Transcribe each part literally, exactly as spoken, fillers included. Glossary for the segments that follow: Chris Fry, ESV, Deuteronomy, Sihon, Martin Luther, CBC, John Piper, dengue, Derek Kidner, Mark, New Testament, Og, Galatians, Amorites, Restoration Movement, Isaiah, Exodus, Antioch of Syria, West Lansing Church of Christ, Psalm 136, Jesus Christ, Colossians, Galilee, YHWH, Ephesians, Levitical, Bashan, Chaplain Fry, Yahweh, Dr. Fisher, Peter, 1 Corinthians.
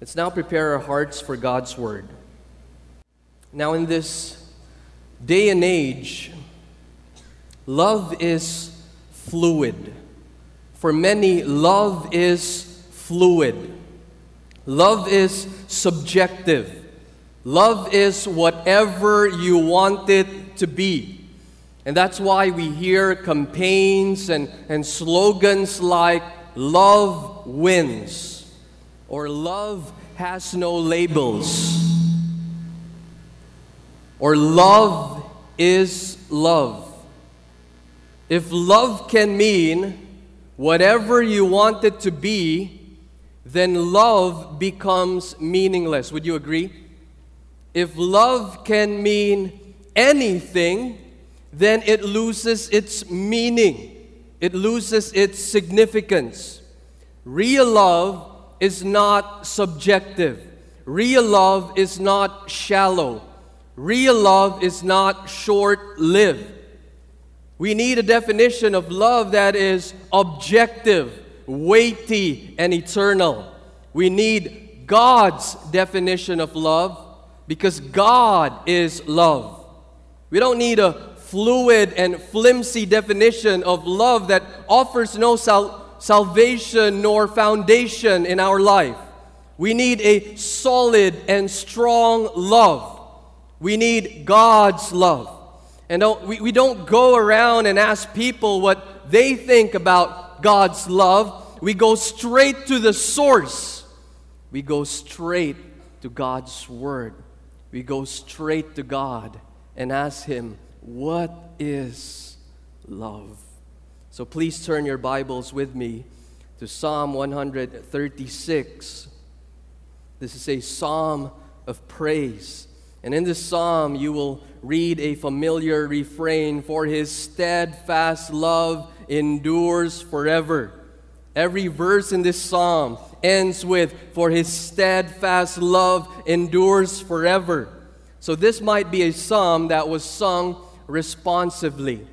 Let's now prepare our hearts for God's Word. Now, in this day and age, love is fluid. For many, love is fluid. Love is subjective. Love is whatever you want it to be. And that's why we hear campaigns and, and slogans like, love wins. Or love has no labels. Or love is love. If love can mean whatever you want it to be, then love becomes meaningless. Would you agree? If love can mean anything, then it loses its meaning. It loses its significance. Real love is not subjective. Real love is not shallow. Real love is not short-lived. We need a definition of love that is objective, weighty, and eternal. We need God's definition of love because God is love. We don't need a fluid and flimsy definition of love that offers no salvation. Salvation nor foundation in our life. We need a solid and strong love. We need God's love. And don't, we, we don't go around and ask people what they think about God's love. We go straight to the source. We go straight to God's Word. We go straight to God and ask Him, what is love? So please turn your Bibles with me to Psalm one thirty-six. This is a psalm of praise. And in this psalm, you will read a familiar refrain, for His steadfast love endures forever. Every verse in this psalm ends with, for His steadfast love endures forever. So this might be a psalm that was sung responsively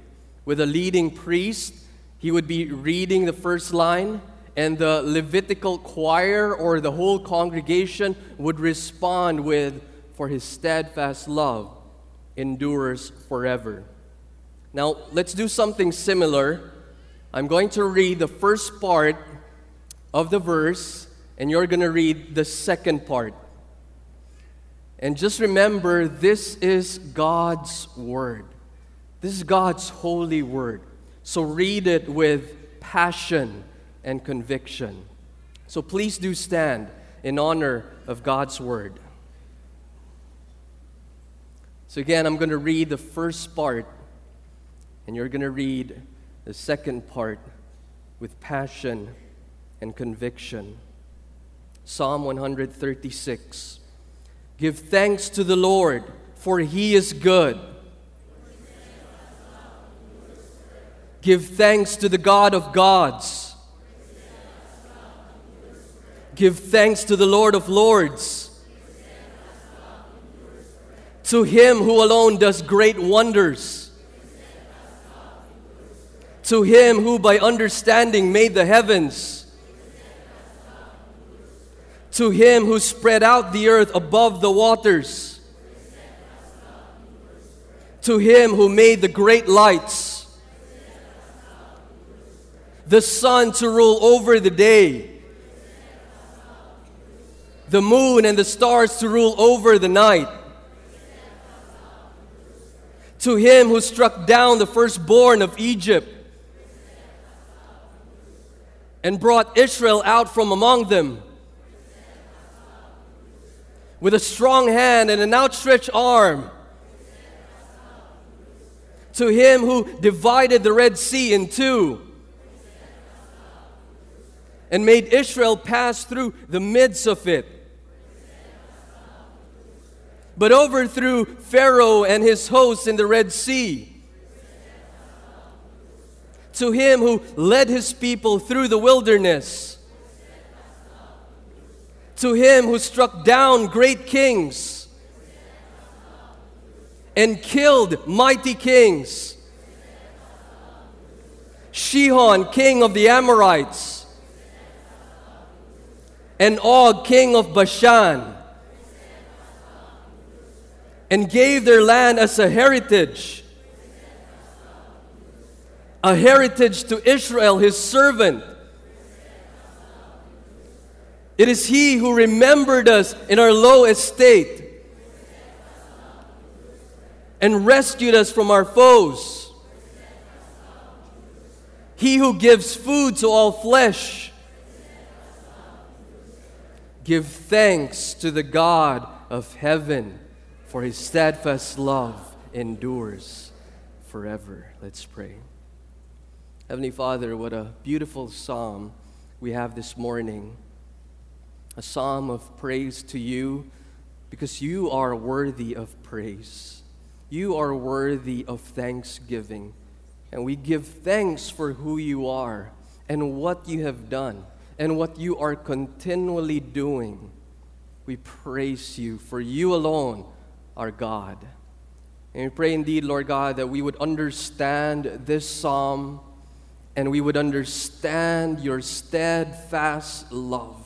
with a leading priest. He would be reading the first line, and the Levitical choir or the whole congregation would respond with, for His steadfast love endures forever. Now, let's do something similar. I'm going to read the first part of the verse, and you're going to read the second part. And just remember, this is God's Word. This is God's holy Word. So read it with passion and conviction. So please do stand in honor of God's Word. So again, I'm going to read the first part, and you're going to read the second part with passion and conviction. Psalm one thirty-six. Give thanks to the Lord, for He is good. Give thanks to the God of gods. Give thanks to the Lord of lords. To Him who alone does great wonders. To Him who by understanding made the heavens. To Him who spread out the earth above the waters. To Him who made the great lights. The sun to rule over the day, the moon and the stars to rule over the night. To Him who struck down the firstborn of Egypt and brought Israel out from among them with a strong hand and an outstretched arm. To Him who divided the Red Sea in two and made Israel pass through the midst of it, but overthrew Pharaoh and his hosts in the Red Sea. To Him who led His people through the wilderness. To Him who struck down great kings and killed mighty kings. Sihon, king of the Amorites, and Og, king of Bashan, and gave their land as a heritage, a heritage to Israel, his servant. It is he who remembered us in our low estate and rescued us from our foes. He who gives food to all flesh. Give thanks to the God of heaven, for his steadfast love endures forever. Let's pray. Heavenly Father, what a beautiful psalm we have this morning. A psalm of praise to you, because you are worthy of praise. You are worthy of thanksgiving. And we give thanks for who you are and what you have done and what you are continually doing. We praise you, for you alone are God. And we pray indeed, Lord God, that we would understand this psalm and we would understand your steadfast love.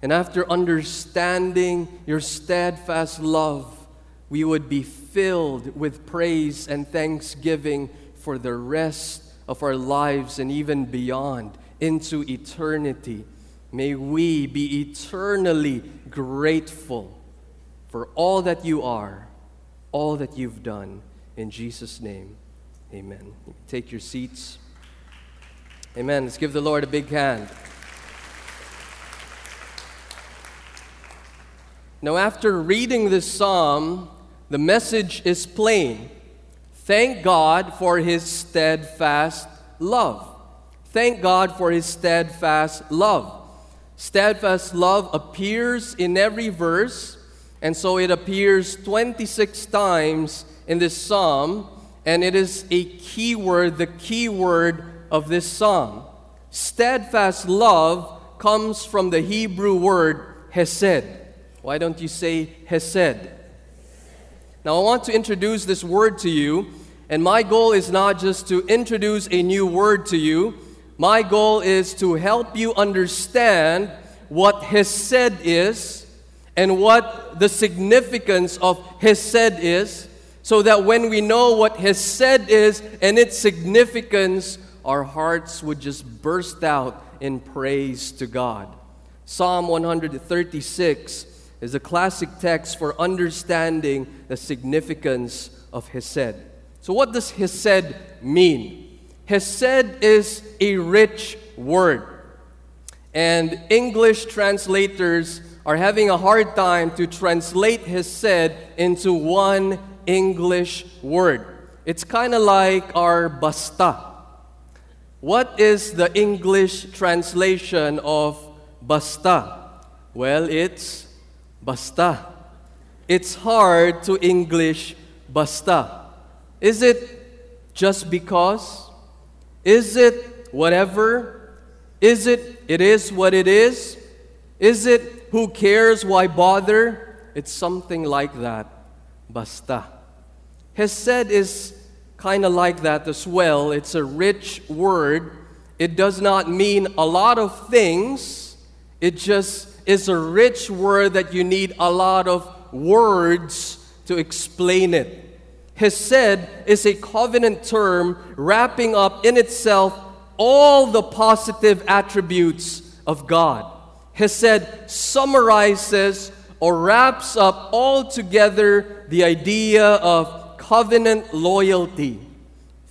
And after understanding your steadfast love, we would be filled with praise and thanksgiving for the rest of our lives and even beyond into eternity. May we be eternally grateful for all that you are, all that you've done. In Jesus' name, amen. Take your seats. Amen. Let's give the Lord a big hand. Now, after reading this psalm, the message is plain. Thank God for his steadfast love. Thank God for his steadfast love. Steadfast love appears in every verse, and so it appears twenty-six times in this psalm, and it is a key word, the key word of this psalm. Steadfast love comes from the Hebrew word hesed. Why don't you say hesed? Now, I want to introduce this word to you, and my goal is not just to introduce a new word to you. My goal is to help you understand what hesed is and what the significance of hesed is, so that when we know what hesed is and its significance, our hearts would just burst out in praise to God. Psalm one thirty-six is a classic text for understanding the significance of hesed. So what does hesed mean? Hesed is a rich word, and English translators are having a hard time to translate hesed into one English word. It's kind of like our basta. What is the English translation of basta? Well, it's basta. It's hard to English basta. Is it just because? Is it whatever? Is it it is what it is? Is it who cares, why bother? It's something like that. Basta. Hesed is kind of like that as well. It's a rich word. It does not mean a lot of things. It just is a rich word that you need a lot of words to explain it. Hesed is a covenant term wrapping up in itself all the positive attributes of God. Hesed summarizes or wraps up all together the idea of covenant loyalty,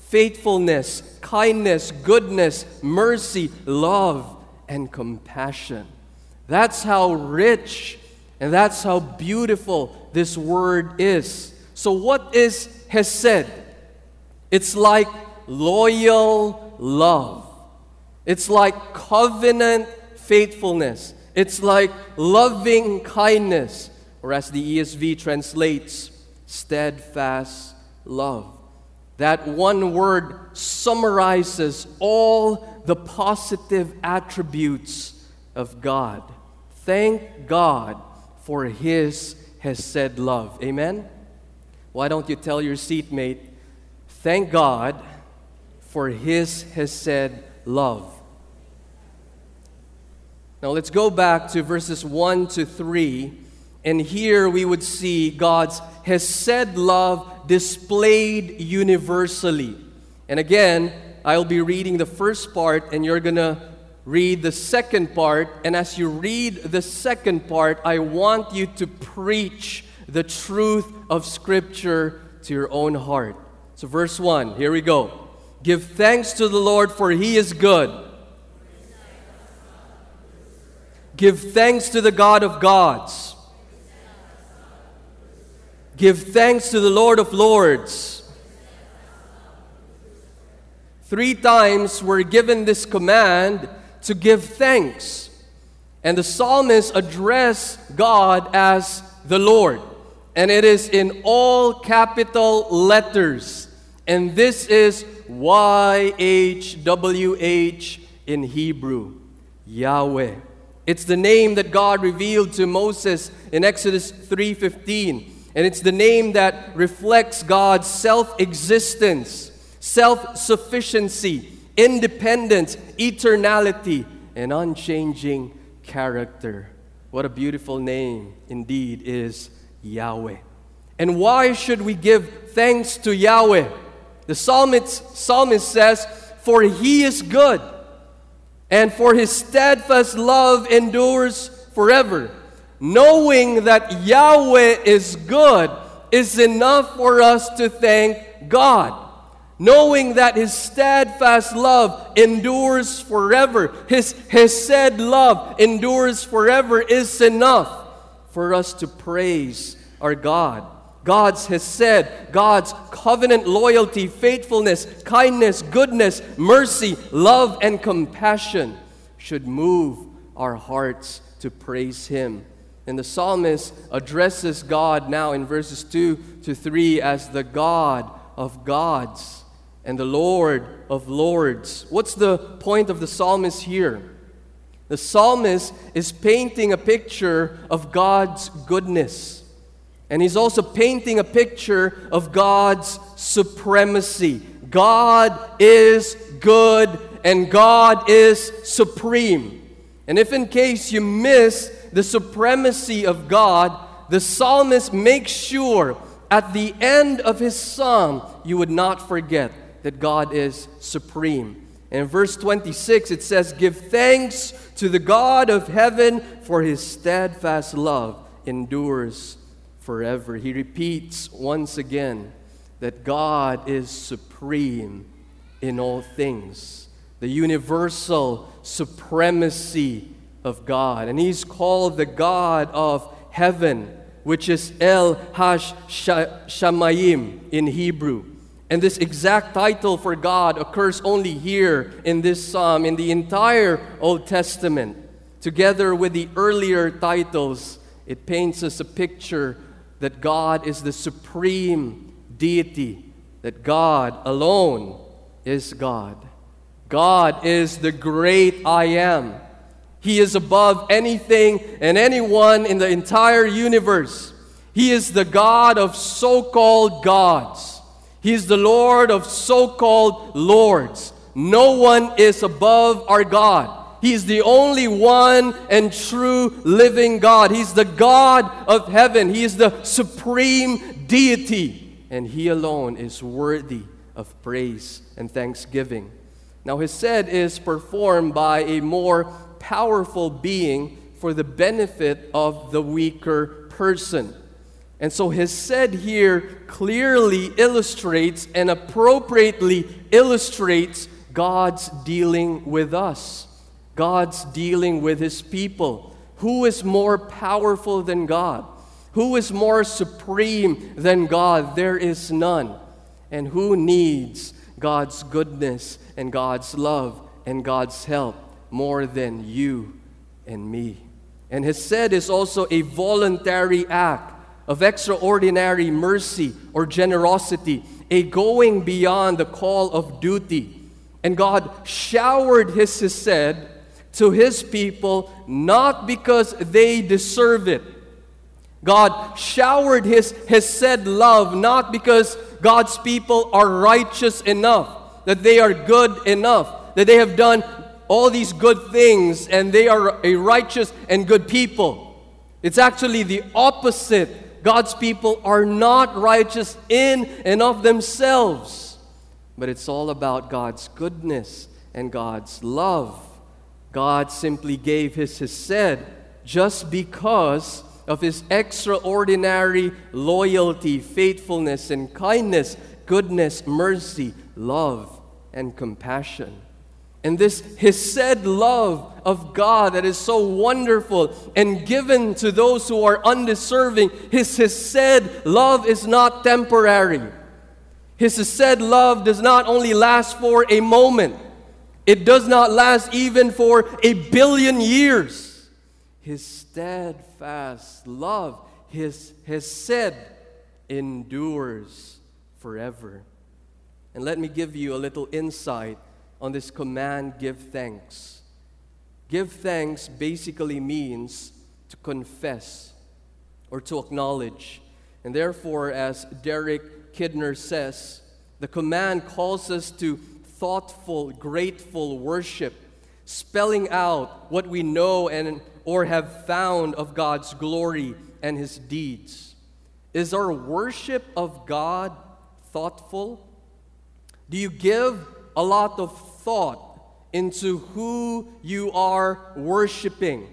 faithfulness, kindness, goodness, mercy, love, and compassion. That's how rich and that's how beautiful this word is. So what is hesed? It's like loyal love. It's like covenant faithfulness. It's like loving kindness, or as the E S V translates, steadfast love. That one word summarizes all the positive attributes of God. Thank God for his hesed love. Amen? Why don't you tell your seatmate, thank God for his hesed love. Now let's go back to verses one to three, and here we would see God's hesed love displayed universally. And again, I'll be reading the first part, and you're going to read the second part. And as you read the second part, I want you to preach the truth of Scripture to your own heart. So verse one, here we go. Give thanks to the Lord, for He is good. Give thanks to the God of gods. Give thanks to the Lord of lords. Three times we're given this command to give thanks. And the psalmist addressed God as the Lord. And it is in all capital letters. And this is Y H W H in Hebrew, Yahweh. It's the name that God revealed to Moses in Exodus three fifteen. And it's the name that reflects God's self-existence, self-sufficiency, independence, eternality, and unchanging character. What a beautiful name indeed is Yahweh. And why should we give thanks to Yahweh? The psalmist, psalmist says, "For He is good, and for His steadfast love endures forever." Knowing that Yahweh is good is enough for us to thank God. Knowing that His steadfast love endures forever, His hesed love endures forever, is enough for us to praise our God. God's hesed, God's covenant loyalty, faithfulness, kindness, goodness, mercy, love, and compassion should move our hearts to praise Him. And the psalmist addresses God now in verses two to three as the God of gods and the Lord of lords. What's the point of the psalmist here? The psalmist is painting a picture of God's goodness. And he's also painting a picture of God's supremacy. God is good and God is supreme. And if in case you miss the supremacy of God, the psalmist makes sure at the end of his psalm, you would not forget that God is supreme. And in verse twenty-six, it says, "Give thanks to the God of heaven, for His steadfast love endures forever." He repeats once again that God is supreme in all things. The universal supremacy of God. And He's called the God of heaven, which is El Hashamayim in Hebrew. And this exact title for God occurs only here in this psalm, in the entire Old Testament. Together with the earlier titles, it paints us a picture that God is the supreme deity, that God alone is God. God is the great I am. He is above anything and anyone in the entire universe. He is the God of so-called gods. He is the Lord of so-called lords. No one is above our God. He is the only one and true living God. He's the God of heaven. He is the supreme deity. And He alone is worthy of praise and thanksgiving. Now, hesed is performed by a more powerful being for the benefit of the weaker person. And so hesed here clearly illustrates and appropriately illustrates God's dealing with us, God's dealing with His people. Who is more powerful than God? Who is more supreme than God? There is none. And who needs God's goodness and God's love and God's help more than you and me? And hesed is also a voluntary act of extraordinary mercy or generosity, a going beyond the call of duty. And God showered His hesed to His people not because they deserve it. God showered His hesed love not because God's people are righteous enough, that they are good enough, that they have done all these good things and they are a righteous and good people. It's actually the opposite. God's people are not righteous in and of themselves, but it's all about God's goodness and God's love. God simply gave His hesed just because of His extraordinary loyalty, faithfulness, and kindness, goodness, mercy, love, and compassion. And this hesed love of God that is so wonderful and given to those who are undeserving, His hesed love is not temporary. His hesed love does not only last for a moment. It does not last even for a billion years. His steadfast love, His hesed, endures forever. And let me give you a little insight on this command, give thanks. Give thanks basically means to confess or to acknowledge. And therefore, as Derek Kidner says, the command calls us to thoughtful, grateful worship, spelling out what we know and or have found of God's glory and His deeds. Is our worship of God thoughtful? Do you give a lot of thought into who you are worshiping?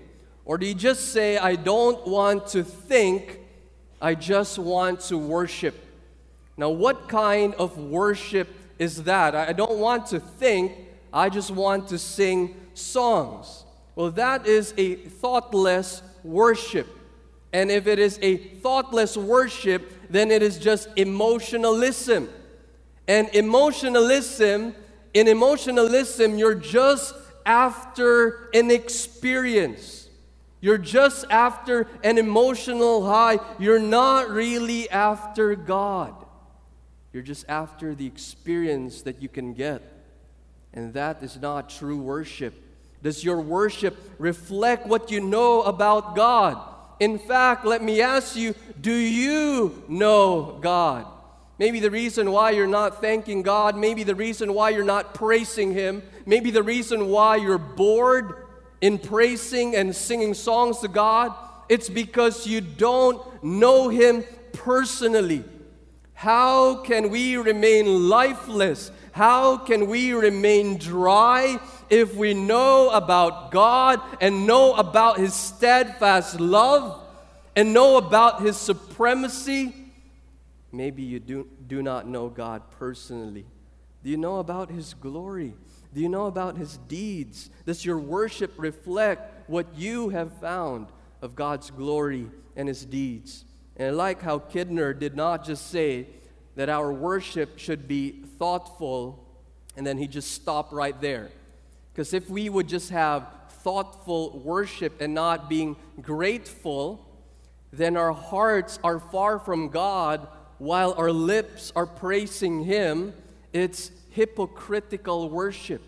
Or do you just say, I don't want to think, I just want to worship? Now, what kind of worship is that? I don't want to think, I just want to sing songs. Well, that is a thoughtless worship. And if it is a thoughtless worship, then it is just emotionalism. And emotionalism, in emotionalism, you're just after an experience. You're just after an emotional high. You're not really after God. You're just after the experience that you can get. And that is not true worship. Does your worship reflect what you know about God? In fact, let me ask you, do you know God? Maybe the reason why you're not thanking God, maybe the reason why you're not praising Him, maybe the reason why you're bored in praising and singing songs to God, it's because you don't know Him personally. How can we remain lifeless? How can we remain dry if we know about God and know about His steadfast love and know about His supremacy? Maybe you do, do not know God personally. Do you know about His glory? Do you know about His deeds? Does your worship reflect what you have found of God's glory and His deeds? And I like how Kidner did not just say that our worship should be thoughtful, and then he just stopped right there. Because if we would just have thoughtful worship and not being grateful, then our hearts are far from God while our lips are praising Him. It's hypocritical worship.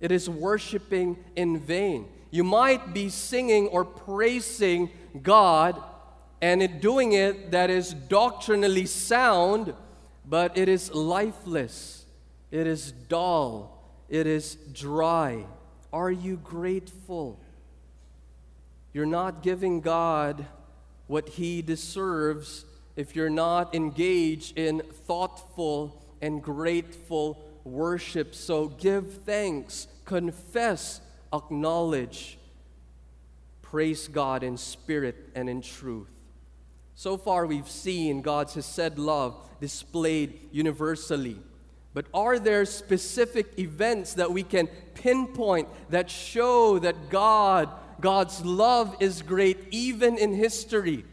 It is worshiping in vain. You might be singing or praising God, and in doing it, that is doctrinally sound, but it is lifeless, it is dull, it is dry. Are you grateful? You're not giving God what He deserves if you're not engaged in thoughtful and grateful worship. So give thanks, confess, acknowledge, praise God in spirit and in truth. So far, we've seen God's hesed love displayed universally. But are there specific events that we can pinpoint that show that God, God's love is great even in history?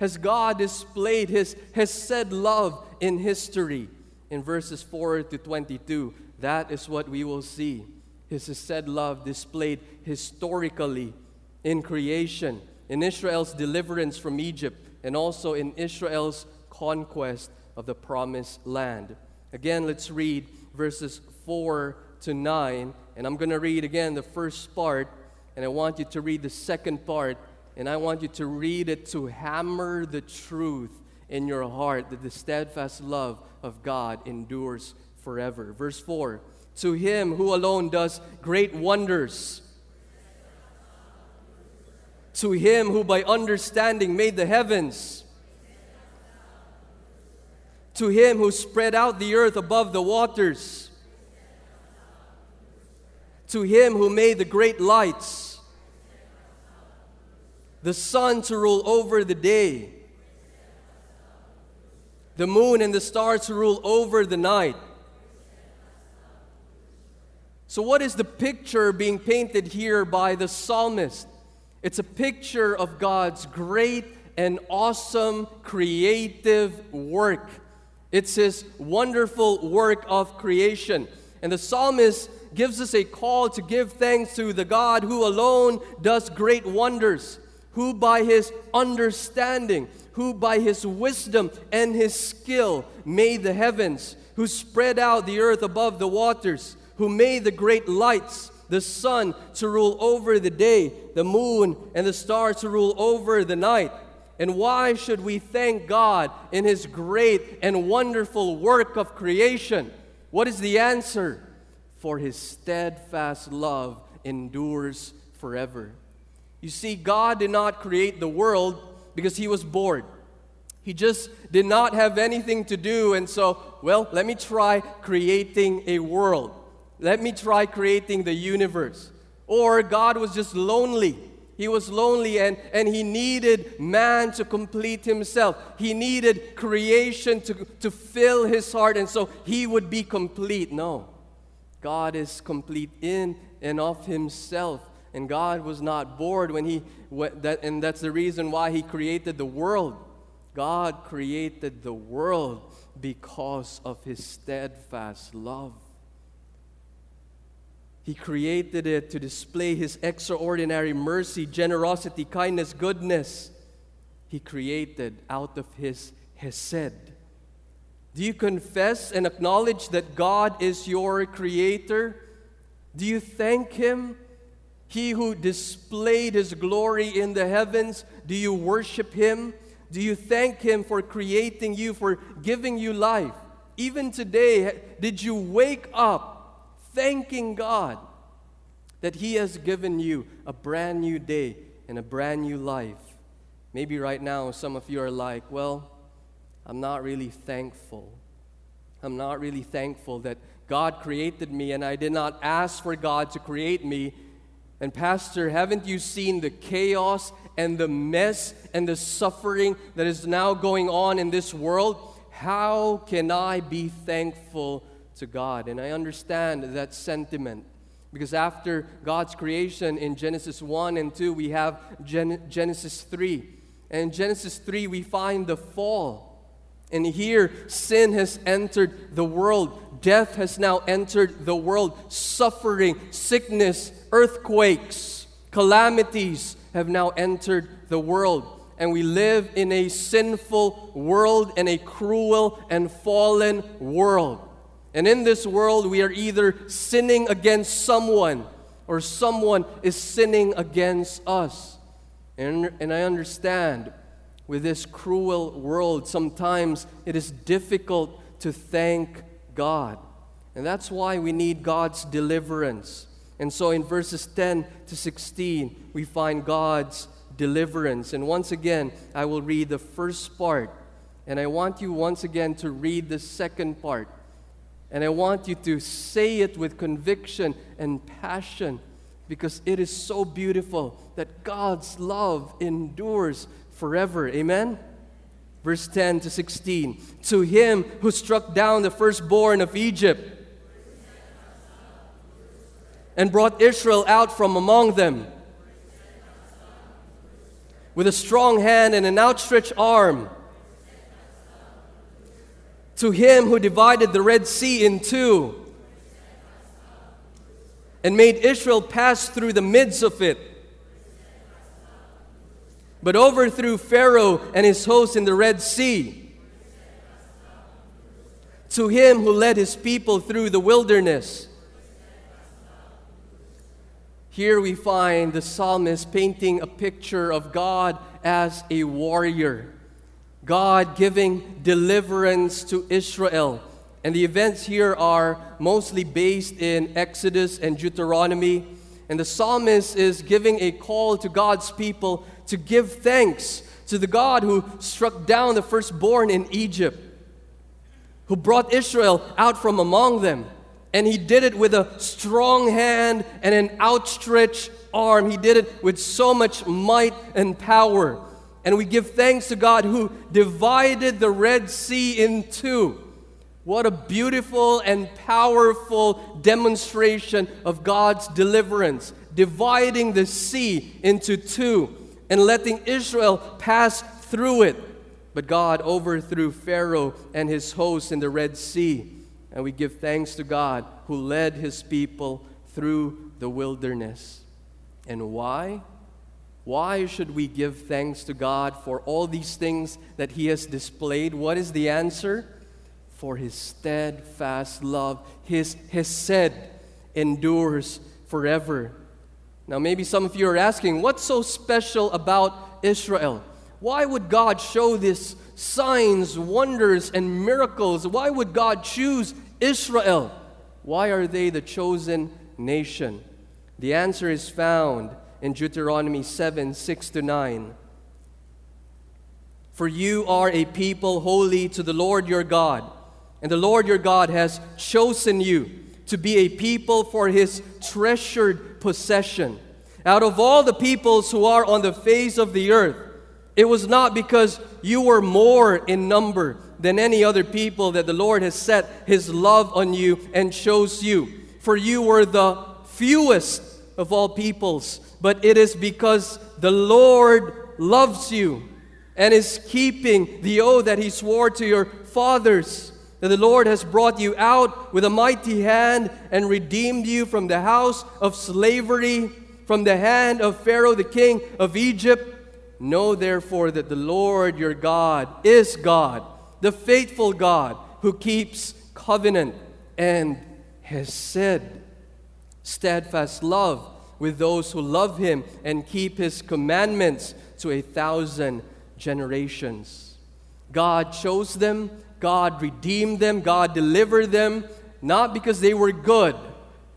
Has God displayed His hesed love in history? In verses four to twenty-two, that is what we will see. His hesed love displayed historically in creation, in Israel's deliverance from Egypt, and also in Israel's conquest of the promised land. Again, let's read verses four to nine, and I'm going to read again the first part, and I want you to read the second part, and I want you to read it to hammer the truth in your heart that the steadfast love of God endures forever. Verse four, To him who alone does great wonders. To him who by understanding made the heavens. To him who spread out the earth above the waters. To him who made the great lights. The sun to rule over the day. The moon and the stars to rule over the night. So what is the picture being painted here by the psalmist? It's a picture of God's great and awesome creative work. It's His wonderful work of creation. And the psalmist gives us a call to give thanks to the God who alone does great wonders, who by His understanding, who by His wisdom and His skill made the heavens, who spread out the earth above the waters, who made the great lights, the sun to rule over the day, the moon and the stars to rule over the night. And why should we thank God in His great and wonderful work of creation? What is the answer? For His steadfast love endures forever. You see, God did not create the world because He was bored. He just did not have anything to do, and so, well, let me try creating a world. Let me try creating the universe. Or God was just lonely. He was lonely and, and He needed man to complete Himself. He needed creation to, to fill His heart, and so He would be complete. No. God is complete in and of Himself. And God was not bored when He, and that's the reason why He created the world. God created the world because of His steadfast love. He created it to display His extraordinary mercy, generosity, kindness, goodness. He created out of His hesed. Do you confess and acknowledge that God is your Creator? Do you thank Him? He who displayed His glory in the heavens, do you worship Him? Do you thank Him for creating you, for giving you life? Even today, did you wake up thanking God that He has given you a brand new day and a brand new life? Maybe right now some of you are like, well, I'm not really thankful. I'm not really thankful that God created me and I did not ask for God to create me. And Pastor, haven't you seen the chaos and the mess and the suffering that is now going on in this world? How can I be thankful to God? And I understand that sentiment, because after God's creation in Genesis one and two, we have Gen- Genesis three. And in Genesis three, we find the fall. And here, sin has entered the world. Death has now entered the world. Suffering, sickness, earthquakes, calamities have now entered the world. And we live in a sinful world and a cruel and fallen world. And in this world, we are either sinning against someone or someone is sinning against us. And, and I understand with this cruel world, sometimes it is difficult to thank God. And that's why we need God's deliverance. And so in verses ten to sixteen, we find God's deliverance. And once again, I will read the first part. And I want you once again to read the second part. And I want you to say it with conviction and passion, because it is so beautiful that God's love endures forever. Amen? Verse ten to sixteen. To Him who struck down the firstborn of Egypt and brought Israel out from among them with a strong hand and an outstretched arm. To Him who divided the Red Sea in two and made Israel pass through the midst of it, but overthrew Pharaoh and his host in the Red Sea. To Him who led His people through the wilderness. Here we find the psalmist painting a picture of God as a warrior. God giving deliverance to Israel And the events here are mostly based in Exodus and Deuteronomy. And the psalmist is giving a call to God's people to give thanks to the God who struck down the firstborn in Egypt, who brought Israel out from among them. And he did it with a strong hand and an outstretched arm. He did it with so much might and power. And we give thanks to God who divided the Red Sea in two. What a beautiful and powerful demonstration of God's deliverance, dividing the sea into two and letting Israel pass through it. But God overthrew Pharaoh and his host in the Red Sea. And we give thanks to God who led his people through the wilderness. And why? Why should we give thanks to God for all these things that He has displayed? What is the answer? For His steadfast love, His hesed endures forever. Now maybe some of you are asking, what's so special about Israel? Why would God show these signs, wonders, and miracles? Why would God choose Israel? Why are they the chosen nation? The answer is found in Deuteronomy seven, six to nine. For you are a people holy to the Lord your God, and the Lord your God has chosen you to be a people for His treasured possession. Out of all the peoples who are on the face of the earth, it was not because you were more in number than any other people that the Lord has set His love on you and chose you. For you were the fewest of all peoples, but it is because the Lord loves you and is keeping the oath that He swore to your fathers, that the Lord has brought you out with a mighty hand and redeemed you from the house of slavery, from the hand of Pharaoh the king of Egypt. Know therefore that the Lord your God is God, the faithful God who keeps covenant and hesed, steadfast love, with those who love Him and keep His commandments to a thousand generations. God chose them, God redeemed them, God delivered them, not because they were good,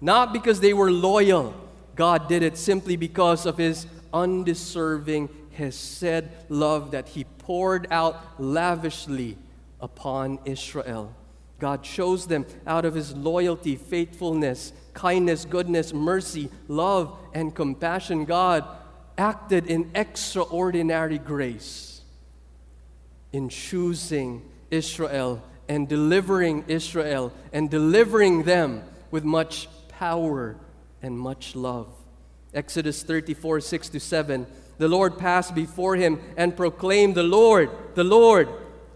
not because they were loyal. God did it simply because of His undeserving, hesed love that He poured out lavishly upon Israel. God chose them out of His loyalty, faithfulness, kindness, goodness, mercy, love, and compassion. God acted in extraordinary grace in choosing Israel and delivering Israel and delivering them with much power and much love. Exodus thirty-four, six to seven, the Lord passed before him and proclaimed, "The Lord, the Lord,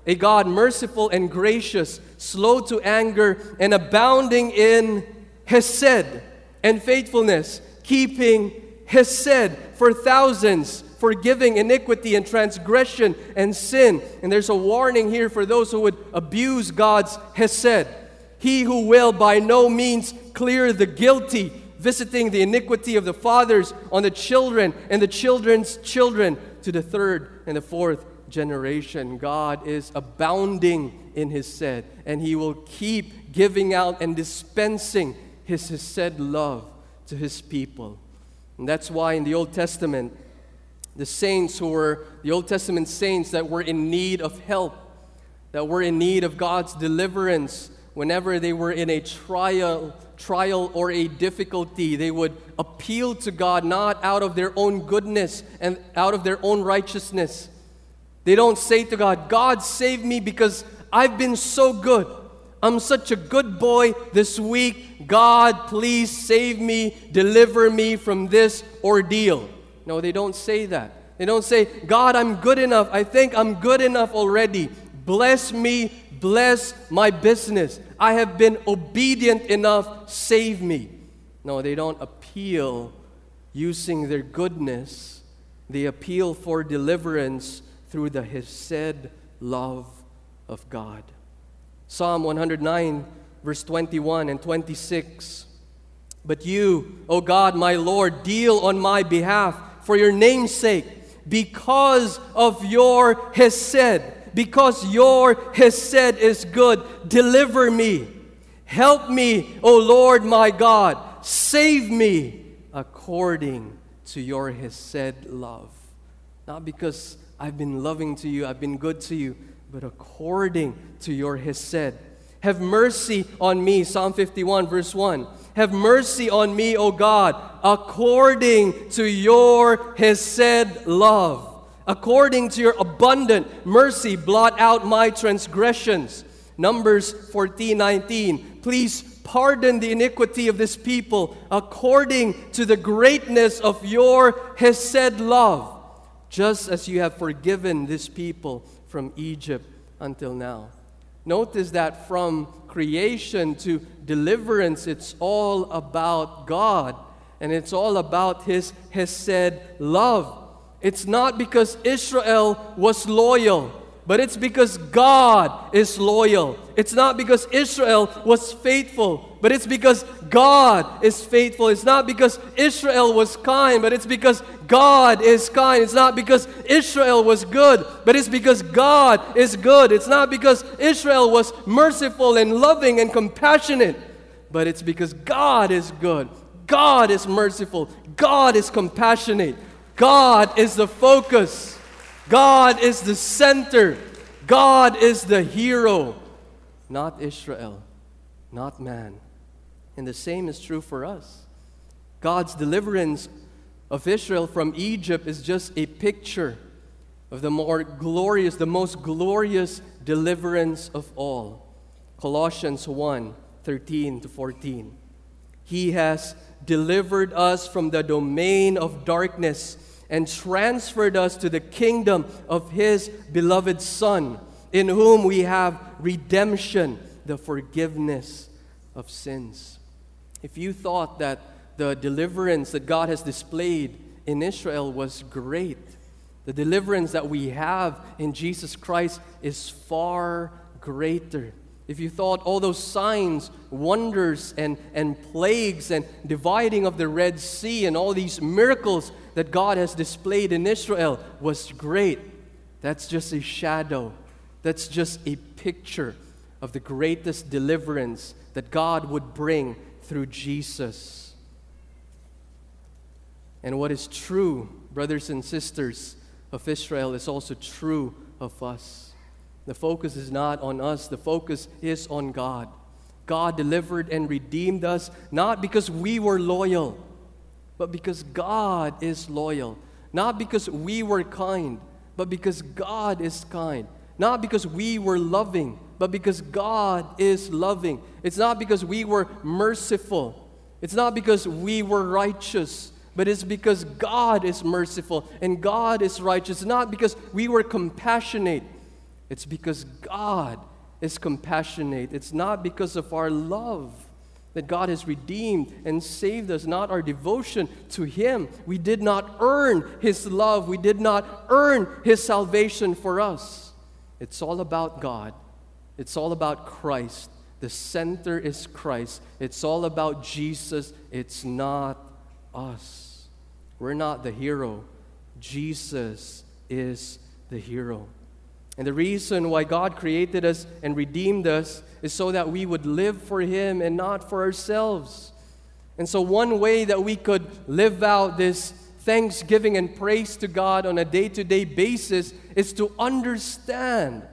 a God merciful and gracious, slow to anger, and abounding in hesed and faithfulness, keeping hesed for thousands, forgiving iniquity and transgression and sin." And there's a warning here for those who would abuse God's hesed. "He who will by no means clear the guilty, visiting the iniquity of the fathers on the children and the children's children to the third and the fourth generation." God is abounding in hesed, and He will keep giving out and dispensing His hesed love to His people. And that's why in the Old Testament, the saints who were, the Old Testament saints that were in need of help, that were in need of God's deliverance, whenever they were in a trial, trial or a difficulty, they would appeal to God not out of their own goodness and out of their own righteousness. They don't say to God, "God, save me because I've been so good. I'm such a good boy this week. God, please save me, deliver me from this ordeal." No, they don't say that. They don't say, "God, I'm good enough. I think I'm good enough already. Bless me, bless my business. I have been obedient enough, save me." No, they don't appeal using their goodness. They appeal for deliverance through the hesed love of God. Psalm one hundred nine, verse twenty-one and twenty-six. "But you, O God, my Lord, deal on my behalf for your name's sake, because of your hesed because your hesed is good, deliver me. Help me, O Lord my God. Save me according to your hesed love. Not because I've been loving to you, I've been good to you, but according to your hesed. Have mercy on me, Psalm fifty-one, verse one. Have mercy on me, O God, according to your hesed love. According to your abundant mercy, blot out my transgressions. Numbers fourteen nineteen. Please pardon the iniquity of this people according to the greatness of your hesed love, just as you have forgiven this people from Egypt until now. Notice that from creation to deliverance, it's all about God, and it's all about His hesed love. It's not because Israel was loyal, but it's because God is loyal. It's not because Israel was faithful, but it's because God is faithful. It's not because Israel was kind, but it's because God is kind. It's not because Israel was good, but it's because God is good. It's not because Israel was merciful and loving and compassionate, but it's because God is good. God is merciful. God is compassionate. God is the focus. God is the center. God is the hero. Not Israel, not man. And the same is true for us. God's deliverance of Israel from Egypt is just a picture of the more glorious, the most glorious deliverance of all. Colossians one, thirteen to fourteen. He has delivered us from the domain of darkness and transferred us to the kingdom of His beloved Son, in whom we have redemption, the forgiveness of sins. If you thought that the deliverance that God has displayed in Israel was great, the deliverance that we have in Jesus Christ is far greater. If you thought all those signs, wonders, and, and plagues, and dividing of the Red Sea, and all these miracles that God has displayed in Israel was great, that's just a shadow. That's just a picture of the greatest deliverance that God would bring through Jesus. And what is true, brothers and sisters, of Israel is also true of us. The focus is not on us. The focus is on God. God delivered and redeemed us not because we were loyal, but because God is loyal. Not because we were kind, but because God is kind. Not because we were loving, but because God is loving. It's not because we were merciful. It's not because we were righteous, but it's because God is merciful and God is righteous. Not because we were compassionate. It's because God is compassionate. It's not because of our love that God has redeemed and saved us, not our devotion to Him. We did not earn His love. We did not earn His salvation for us. It's all about God. It's all about Christ. The center is Christ. It's all about Jesus. It's not us. We're not the hero. Jesus is the hero. And the reason why God created us and redeemed us is so that we would live for Him and not for ourselves. And so one way that we could live out this thanksgiving and praise to God on a day-to-day basis is to understand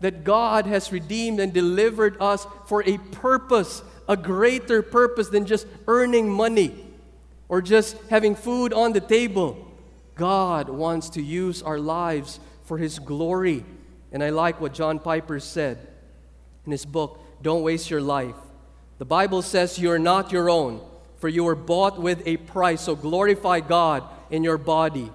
that God has redeemed and delivered us for a purpose, a greater purpose than just earning money or just having food on the table. God wants to use our lives for His glory. And I like what John Piper said in his book, Don't Waste Your Life. The Bible says you are not your own, for you were bought with a price, so glorify God in your body.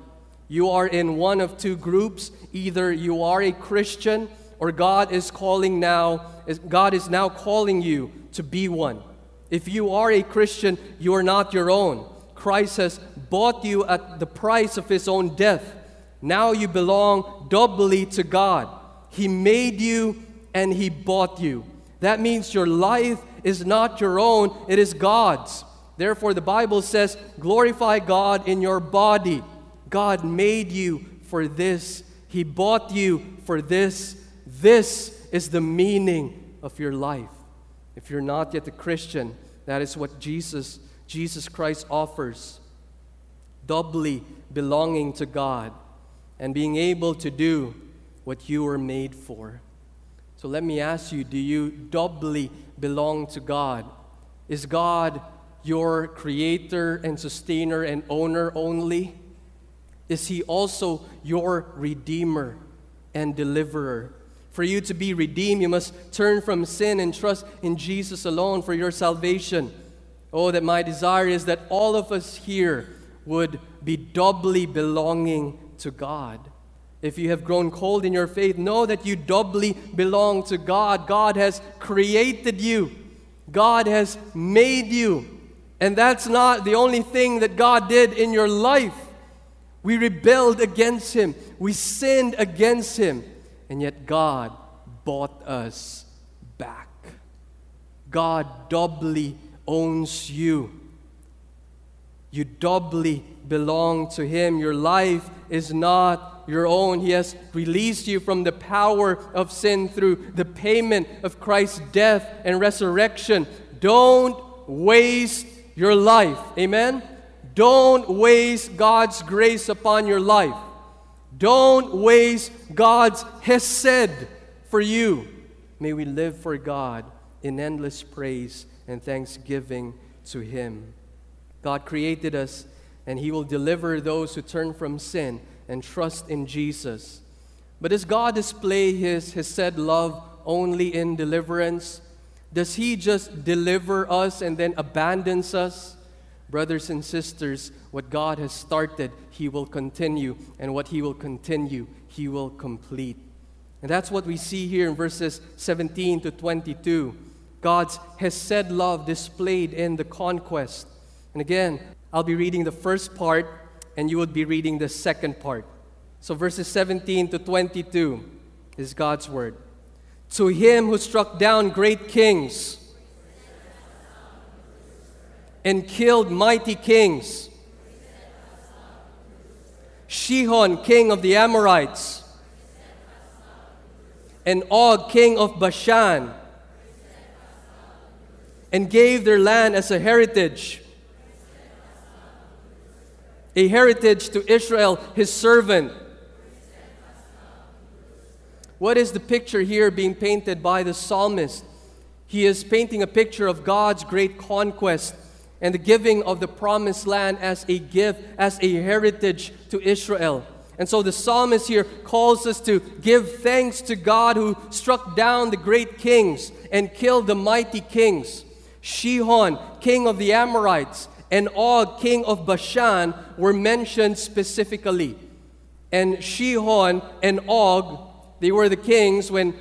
You are in one of two groups. Either you are a Christian, or God is calling now, God is now calling you to be one. If you are a Christian, you are not your own. Christ has bought you at the price of His own death. Now you belong doubly to God. He made you and He bought you. That means your life is not your own, it is God's. Therefore, the Bible says, glorify God in your body. God made you for this. He bought you for this. This is the meaning of your life. If you're not yet a Christian, that is what Jesus, Jesus Christ offers. Doubly belonging to God and being able to do what you were made for. So let me ask you, do you doubly belong to God? Is God your creator and sustainer and owner only? Is He also your redeemer and deliverer? For you to be redeemed, you must turn from sin and trust in Jesus alone for your salvation. Oh, that my desire is that all of us here would be doubly belonging to God. If you have grown cold in your faith, know that you doubly belong to God. God has created you. God has made you. And that's not the only thing that God did in your life. We rebelled against Him. We sinned against Him. And yet God bought us back. God doubly owns you. You doubly belong to Him. Your life is not your own. He has released you from the power of sin through the payment of Christ's death and resurrection. Don't waste your life. Amen? Don't waste God's grace upon your life. Don't waste God's hesed for you. May we live for God in endless praise and thanksgiving to Him. God created us, and He will deliver those who turn from sin and trust in Jesus. But does God display His hesed love only in deliverance? Does He just deliver us and then abandons us? Brothers and sisters, what God has started, He will continue. And what He will continue, He will complete. And that's what we see here in verses seventeen to twenty-two. God's hesed love displayed in the conquest. And again, I'll be reading the first part, and you would be reading the second part. So verses seventeen to twenty-two is God's word. To Him who struck down great kings and killed mighty kings, Sihon, king of the Amorites, and Og, king of Bashan, and gave their land as a heritage, a heritage to Israel, His servant. What is the picture here being painted by the psalmist? He is painting a picture of God's great conquest and the giving of the promised land as a gift, as a heritage to Israel. And so the psalmist here calls us to give thanks to God who struck down the great kings and killed the mighty kings. Sihon, king of the Amorites, and Og, king of Bashan, were mentioned specifically. And Sihon and Og, they were the kings when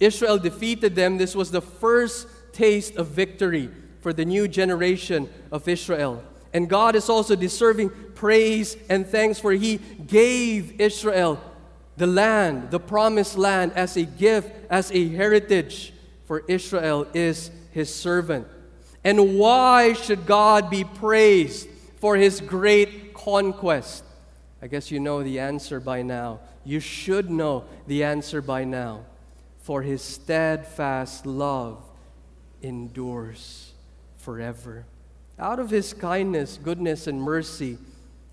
Israel defeated them. This was the first taste of victory for the new generation of Israel. And God is also deserving praise and thanks, for He gave Israel the land, the promised land, as a gift, as a heritage, for Israel is His servant. And why should God be praised for His great conquest? I guess you know the answer by now. You should know the answer by now. For His steadfast love endures forever. Out of His kindness, goodness, and mercy,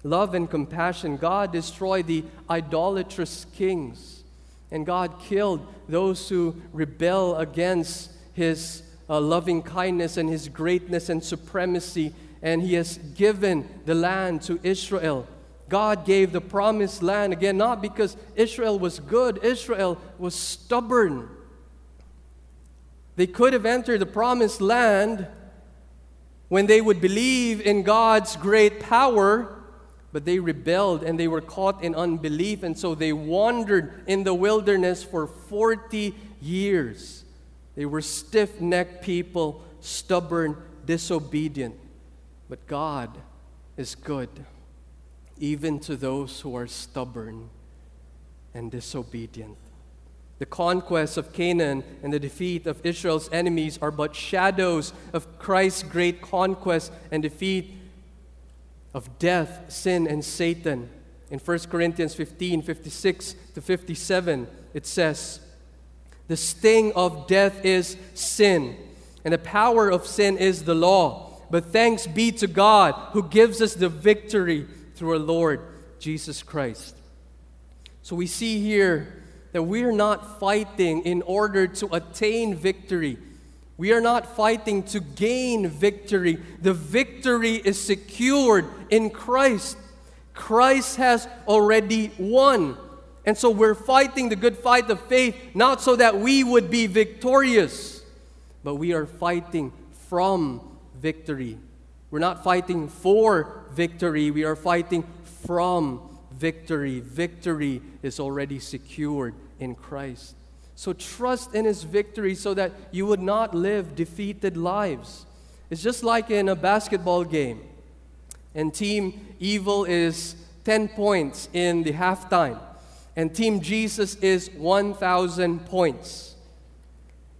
love and compassion, God destroyed the idolatrous kings, and God killed those who rebel against His uh, loving kindness and His greatness and supremacy, and He has given the land to Israel. God gave the promised land, again, not because Israel was good. Israel was stubborn. They could have entered the promised land when they would believe in God's great power, but they rebelled and they were caught in unbelief, and so they wandered in the wilderness for forty years. They were stiff-necked people, stubborn, disobedient. But God is good, even to those who are stubborn and disobedient. The conquest of Canaan and the defeat of Israel's enemies are but shadows of Christ's great conquest and defeat of death, sin, and Satan. In First Corinthians fifteen, fifty-six to fifty-seven, it says, The sting of death is sin, and the power of sin is the law. But thanks be to God who gives us the victory through our Lord Jesus Christ. So we see here that we are not fighting in order to attain victory. We are not fighting to gain victory. The victory is secured in Christ. Christ has already won. And so we're fighting the good fight of faith, not so that we would be victorious, but we are fighting from victory. We're not fighting for victory. We are fighting from victory. Victory is already secured in Christ. So trust in His victory so that you would not live defeated lives. It's just like in a basketball game, and Team Evil is ten points in the halftime, and Team Jesus is one thousand points.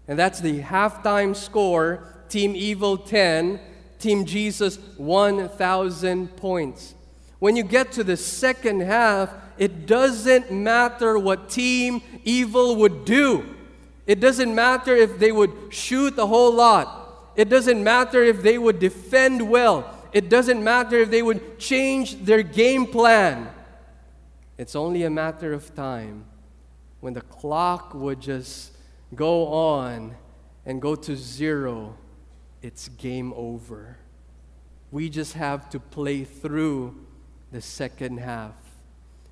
And that's the halftime score, Team Evil ten, Team Jesus one thousand points. When you get to the second half, it doesn't matter what Team Evil would do. It doesn't matter if they would shoot a whole lot. It doesn't matter if they would defend well. It doesn't matter if they would change their game plan. It's only a matter of time when the clock would just go on and go to zero. It's game over. We just have to play through the second half.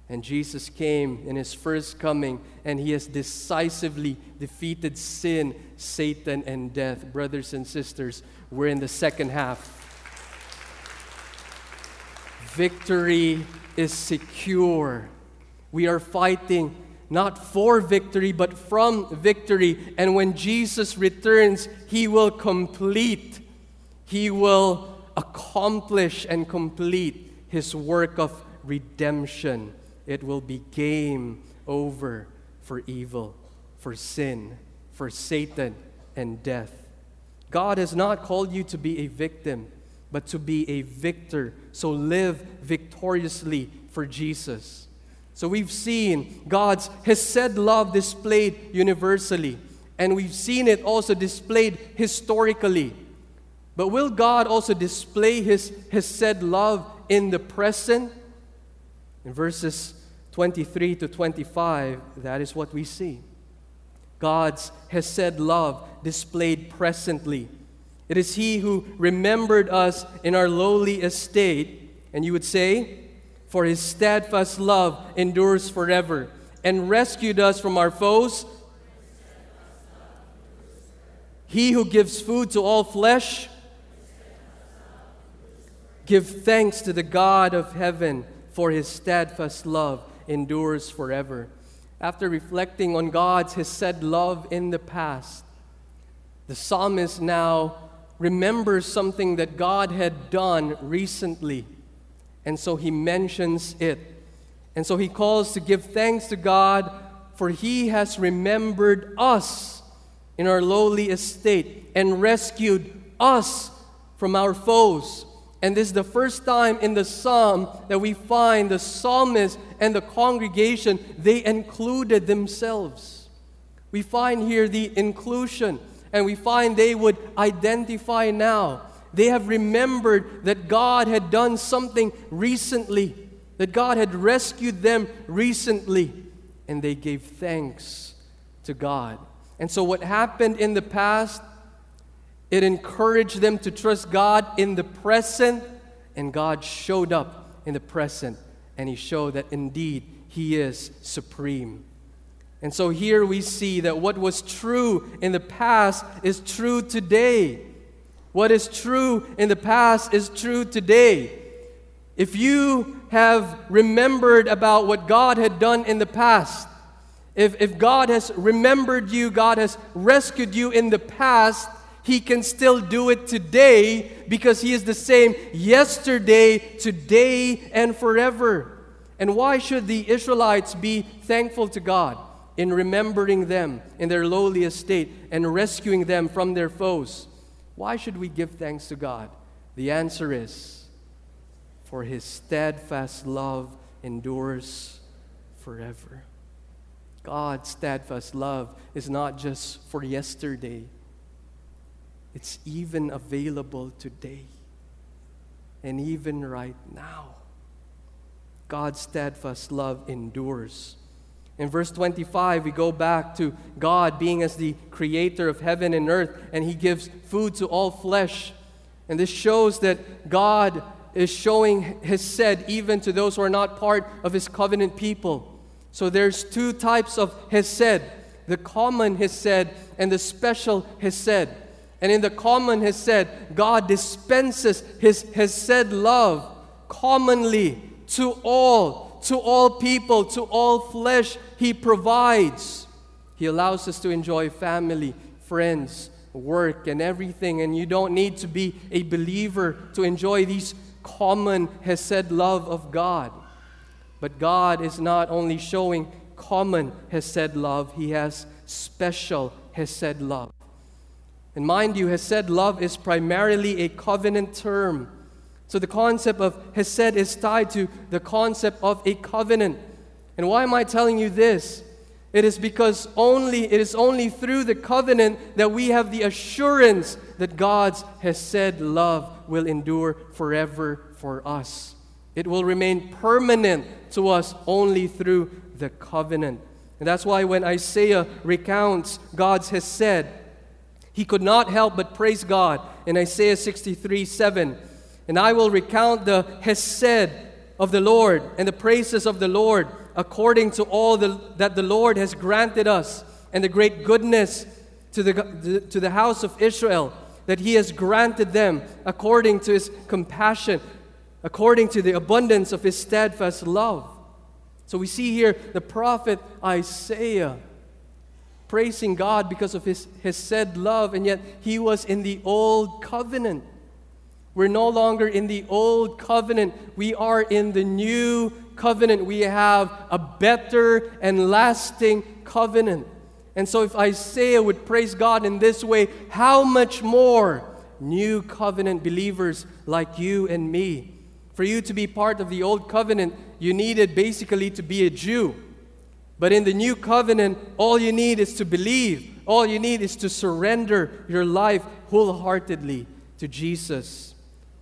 And Jesus came in His first coming, and He has decisively defeated sin, Satan, and death. Brothers and sisters, we're in the second half. Victory is secure. We are fighting not for victory, but from victory. And when Jesus returns, He will complete, He will accomplish and complete His work of redemption. It will be game over for evil, for sin, for Satan, and death. God has not called you to be a victim, but to be a victor. So live victoriously for Jesus. So we've seen God's hesed love displayed universally, and we've seen it also displayed historically. But will God also display His hesed love in the present? In verses twenty-three to twenty-five, that is what we see. God's hesed love displayed presently. It is He who remembered us in our lowly estate. And you would say, for His steadfast love endures forever, and rescued us from our foes. He who gives food to all flesh. Give thanks to the God of heaven, for His steadfast love endures forever. After reflecting on God's hesed love in the past, the psalmist now remembers something that God had done recently, and so he mentions it. And so he calls to give thanks to God, for He has remembered us in our lowly estate and rescued us from our foes. And this is the first time in the psalm that we find the psalmist and the congregation, they included themselves. We find here the inclusion, and we find they would identify now. They have remembered that God had done something recently, that God had rescued them recently, and they gave thanks to God. And so what happened in the past, it encouraged them to trust God in the present, and God showed up in the present, and He showed that indeed He is supreme. And so here we see that what was true in the past is true today. What is true in the past is true today. If you have remembered about what God had done in the past, if, if God has remembered you, God has rescued you in the past, He can still do it today, because He is the same yesterday, today, and forever. And why should the Israelites be thankful to God in remembering them in their lowly estate and rescuing them from their foes? Why should we give thanks to God? The answer is, for His steadfast love endures forever. God's steadfast love is not just for yesterday. It's even available today and even right now. God's steadfast love endures. In verse twenty-five, we go back to God being as the creator of heaven and earth, and He gives food to all flesh. And this shows that God is showing hesed even to those who are not part of His covenant people. So there's two types of hesed, the common hesed and the special hesed. And in the common hesed, God dispenses His hesed love commonly to all, to all people, to all flesh. He provides. He allows us to enjoy family, friends, work, and everything. And you don't need to be a believer to enjoy these common hesed love of God. But God is not only showing common hesed love, He has special hesed love. And mind you, hesed love is primarily a covenant term. So the concept of hesed is tied to the concept of a covenant. And why am I telling you this? It is because only it is only through the covenant that we have the assurance that God's hesed love will endure forever for us. It will remain permanent to us only through the covenant. And that's why when Isaiah recounts God's hesed, he could not help but praise God in Isaiah sixty-three seven. And I will recount the hesed of the Lord and the praises of the Lord according to all the, that the Lord has granted us and the great goodness to the, to the house of Israel that He has granted them according to His compassion, according to the abundance of His steadfast love. So we see here the prophet Isaiah praising God because of his hesed love, and yet he was in the old covenant. We're no longer in the old covenant. We are in the new covenant. We have a better and lasting covenant. And so if Isaiah would praise God in this way, how much more new covenant believers like you and me? For you to be part of the old covenant, you needed basically to be a Jew. But in the new covenant, all you need is to believe. All you need is to surrender your life wholeheartedly to Jesus.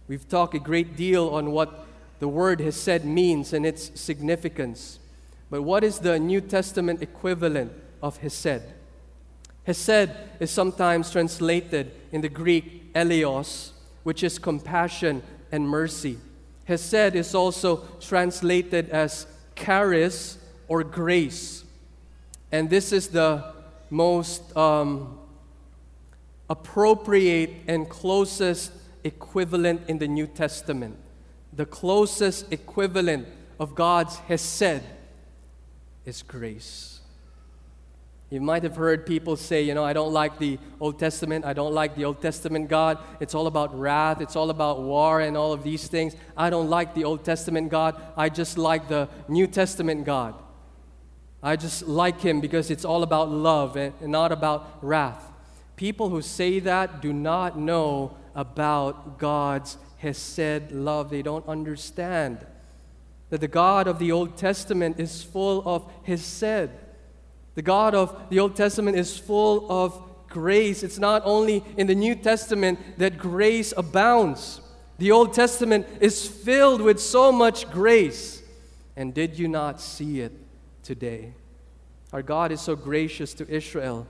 We've talked a great deal on what the word hesed means and its significance. But what is the New Testament equivalent of hesed? Hesed is sometimes translated in the Greek eleos, which is compassion and mercy. Hesed is also translated as charis, or grace. And this is the most um, appropriate and closest equivalent in the New Testament. The closest equivalent of God's hesed is grace. You might have heard people say, you know, I don't like the Old Testament. I don't like the Old Testament God. It's all about wrath. It's all about war and all of these things. I don't like the Old Testament God. I just like the New Testament God. I just like Him because it's all about love and not about wrath. People who say that do not know about God's hesed love. They don't understand that the God of the Old Testament is full of hesed. The God of the Old Testament is full of grace. It's not only in the New Testament that grace abounds. The Old Testament is filled with so much grace. And did you not see it today? Our God is so gracious to Israel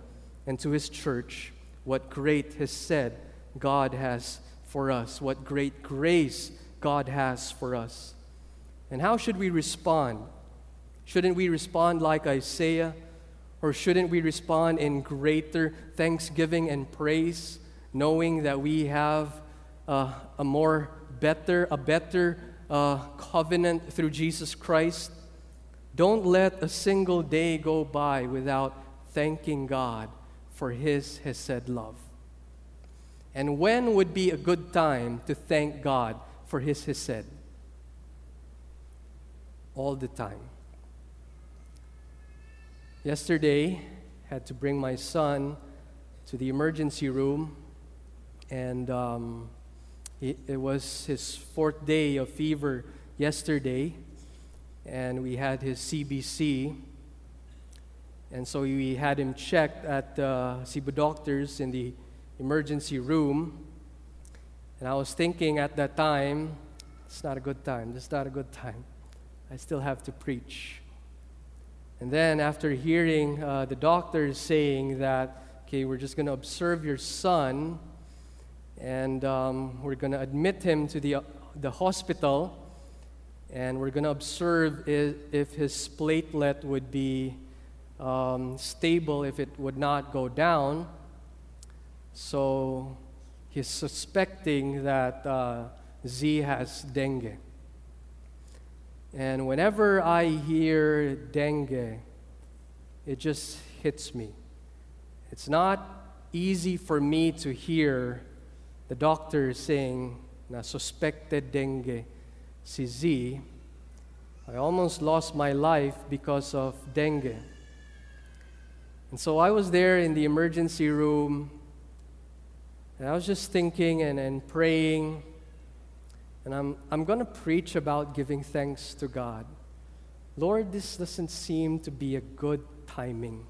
and to His church. What great hesed God has for us. What great grace God has for us. And how should we respond? Shouldn't we respond like Isaiah? Or shouldn't we respond in greater thanksgiving and praise, knowing that we have uh, a more better, a better uh, covenant through Jesus Christ? Don't let a single day go by without thanking God for His hesed love. And when would be a good time to thank God for His hesed? All the time. Yesterday, had to bring my son to the emergency room, and um, it, it was his fourth day of fever yesterday, and we had his C B C, And so we had him checked at the C B doctors in the emergency room. And I was thinking at that time, it's not a good time. This is not a good time. I still have to preach. And then after hearing uh, the doctors saying that, okay, we're just going to observe your son, and um, we're going to admit him to the, uh, the hospital, and we're going to observe if, if his platelet would be um, stable, if it would not go down. So he's suspecting that uh, Z has dengue. And whenever I hear dengue, it just hits me. It's not easy for me to hear the doctor saying, na suspected dengue si Z. I almost lost my life because of dengue. And so I was there in the emergency room, and I was just thinking and, and praying. And I'm, I'm going to preach about giving thanks to God. Lord, this doesn't seem to be a good timing.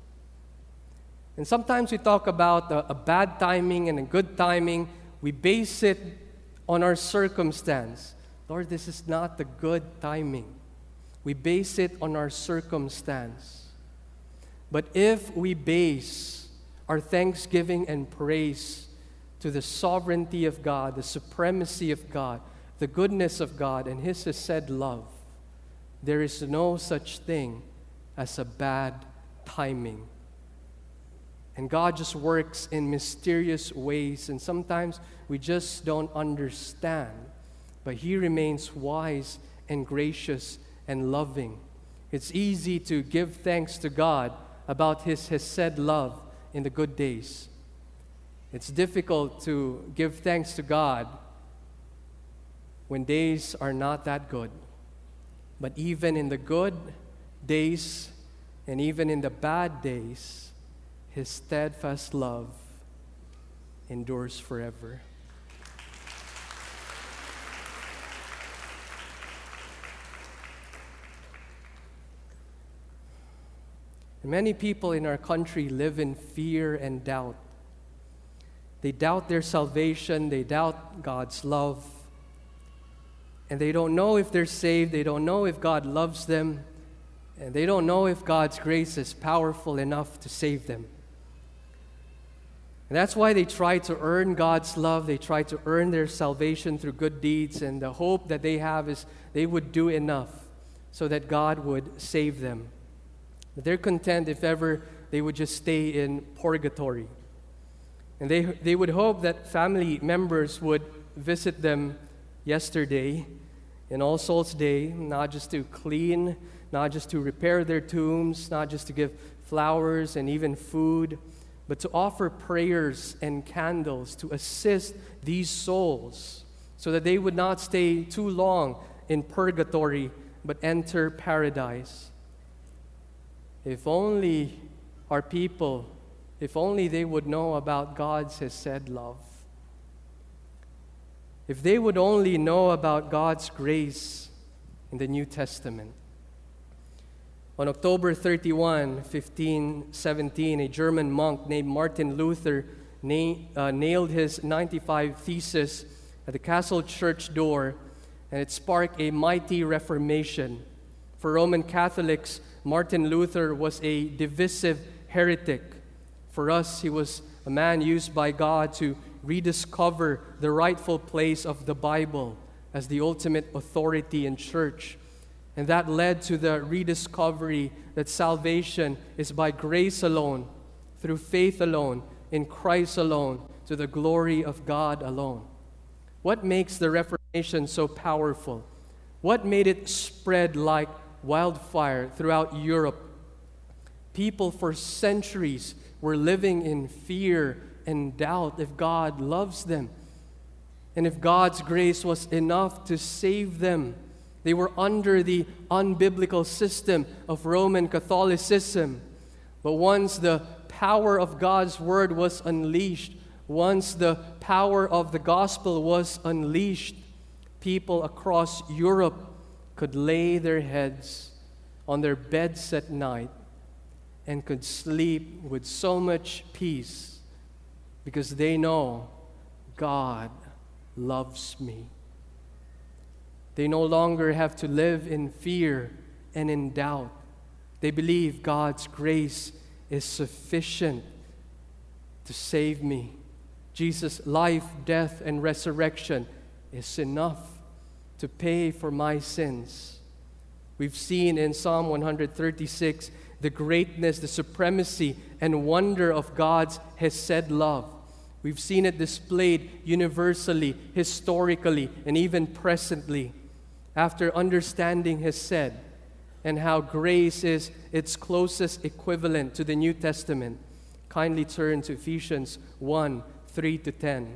And sometimes we talk about a, a bad timing and a good timing. We base it on our circumstance. Lord, this is not the good timing. We base it on our circumstance. But if we base our thanksgiving and praise to the sovereignty of God, the supremacy of God, the goodness of God, and His hesed love, there is no such thing as a bad timing. And God just works in mysterious ways, and sometimes we just don't understand. But He remains wise and gracious and loving. It's easy to give thanks to God about His hesed love in the good days. It's difficult to give thanks to God when days are not that good. But even in the good days and even in the bad days, His steadfast love endures forever. Many people in our country live in fear and doubt. They doubt their salvation, they doubt God's love. And they don't know if they're saved, they don't know if God loves them, and they don't know if God's grace is powerful enough to save them. And that's why they try to earn God's love, they try to earn their salvation through good deeds, and the hope that they have is they would do enough so that God would save them. But they're content if ever they would just stay in purgatory. And they, they would hope that family members would visit them yesterday, in All Souls Day, not just to clean, not just to repair their tombs, not just to give flowers and even food, but to offer prayers and candles to assist these souls so that they would not stay too long in purgatory but enter paradise. If only our people, if only they would know about God's hesed love. If they would only know about God's grace in the New Testament. On October thirty-first, fifteen seventeen, a German monk named Martin Luther na- uh, nailed his ninety-five theses at the castle church door, and it sparked a mighty reformation. For Roman Catholics, Martin Luther was a divisive heretic. For us, he was a man used by God to rediscover the rightful place of the Bible as the ultimate authority in church. And that led to the rediscovery that salvation is by grace alone, through faith alone, in Christ alone, to the glory of God alone. What makes the Reformation so powerful? What made it spread like wildfire throughout Europe? People for centuries were living in fear and doubt if God loves them and if God's grace was enough to save them. They were under the unbiblical system of Roman Catholicism. But once the power of God's word was unleashed, once the power of the gospel was unleashed, people across Europe could lay their heads on their beds at night and could sleep with so much peace because they know God loves me. They no longer have to live in fear and in doubt. They believe God's grace is sufficient to save me. Jesus' life, death, and resurrection is enough to pay for my sins. We've seen in Psalm one thirty-six the greatness, the supremacy, and wonder of God's hesed love. We've seen it displayed universally, historically, and even presently. After understanding hesed and how grace is its closest equivalent to the New Testament, kindly turn to Ephesians one, three to ten.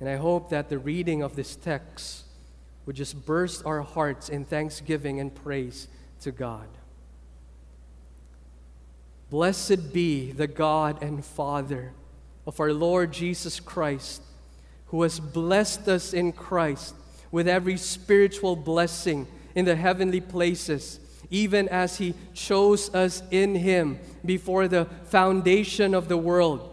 And I hope that the reading of this text would just burst our hearts in thanksgiving and praise to God. Blessed be the God and Father of our Lord Jesus Christ, who has blessed us in Christ with every spiritual blessing in the heavenly places, even as He chose us in Him before the foundation of the world,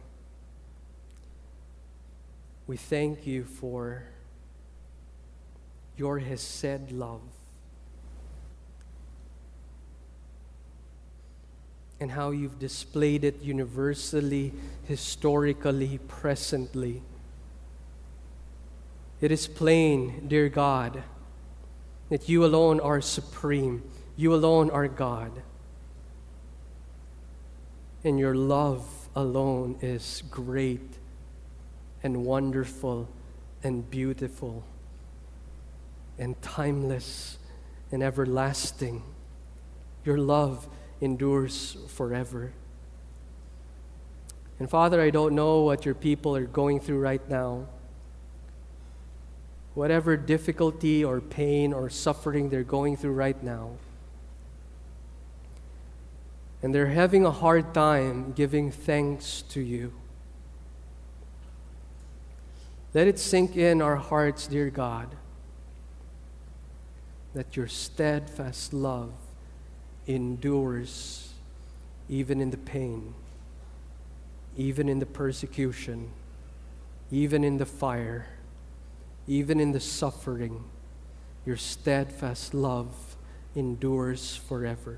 we thank You for Your hesed love, and how You've displayed it universally, historically, presently. It is plain, dear God, that You alone are supreme. You alone are God. And Your love alone is great and wonderful and beautiful and timeless and everlasting. Your love endures forever. And Father, I don't know what Your people are going through right now. Whatever difficulty or pain or suffering they're going through right now, and they're having a hard time giving thanks to You. Let it sink in our hearts, dear God, that Your steadfast love endures even in the pain, even in the persecution, even in the fire, even in the suffering. Your steadfast love endures forever.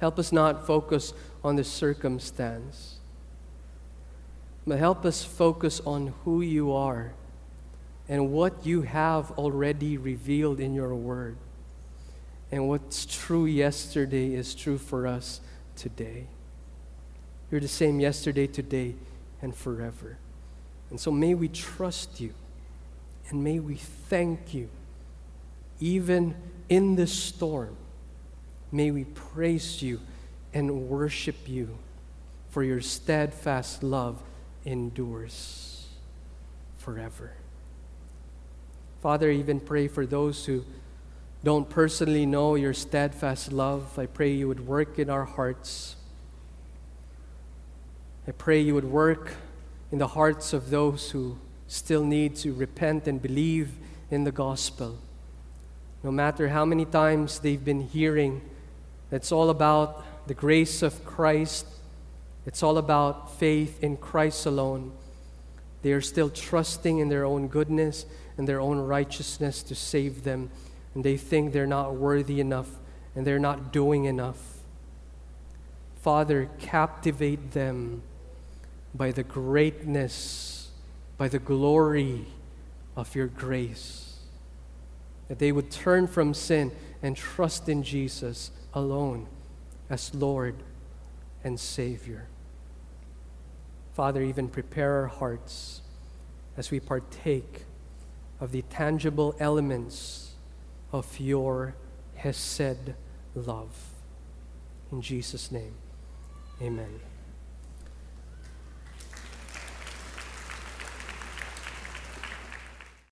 Help us not focus on the circumstance, but help us focus on who You are and what You have already revealed in Your word. And what's true yesterday is true for us today. You're the same yesterday, today, and forever. And so may we trust You, and may we thank You. Even in the storm, may we praise You and worship You, for Your steadfast love endures forever. Father, I even pray for those who don't personally know Your steadfast love. I pray You would work in our hearts. I pray You would work in the hearts of those who still need to repent and believe in the gospel. No matter how many times they've been hearing, it's all about the grace of Christ. It's all about faith in Christ alone. They are still trusting in their own goodness and their own righteousness to save them. And they think they're not worthy enough, and they're not doing enough. Father, captivate them by the greatness, by the glory of your grace, that they would turn from sin and trust in Jesus alone as Lord and Savior. Father, even prepare our hearts as we partake of the tangible elements of your hesed love. In Jesus' name, amen.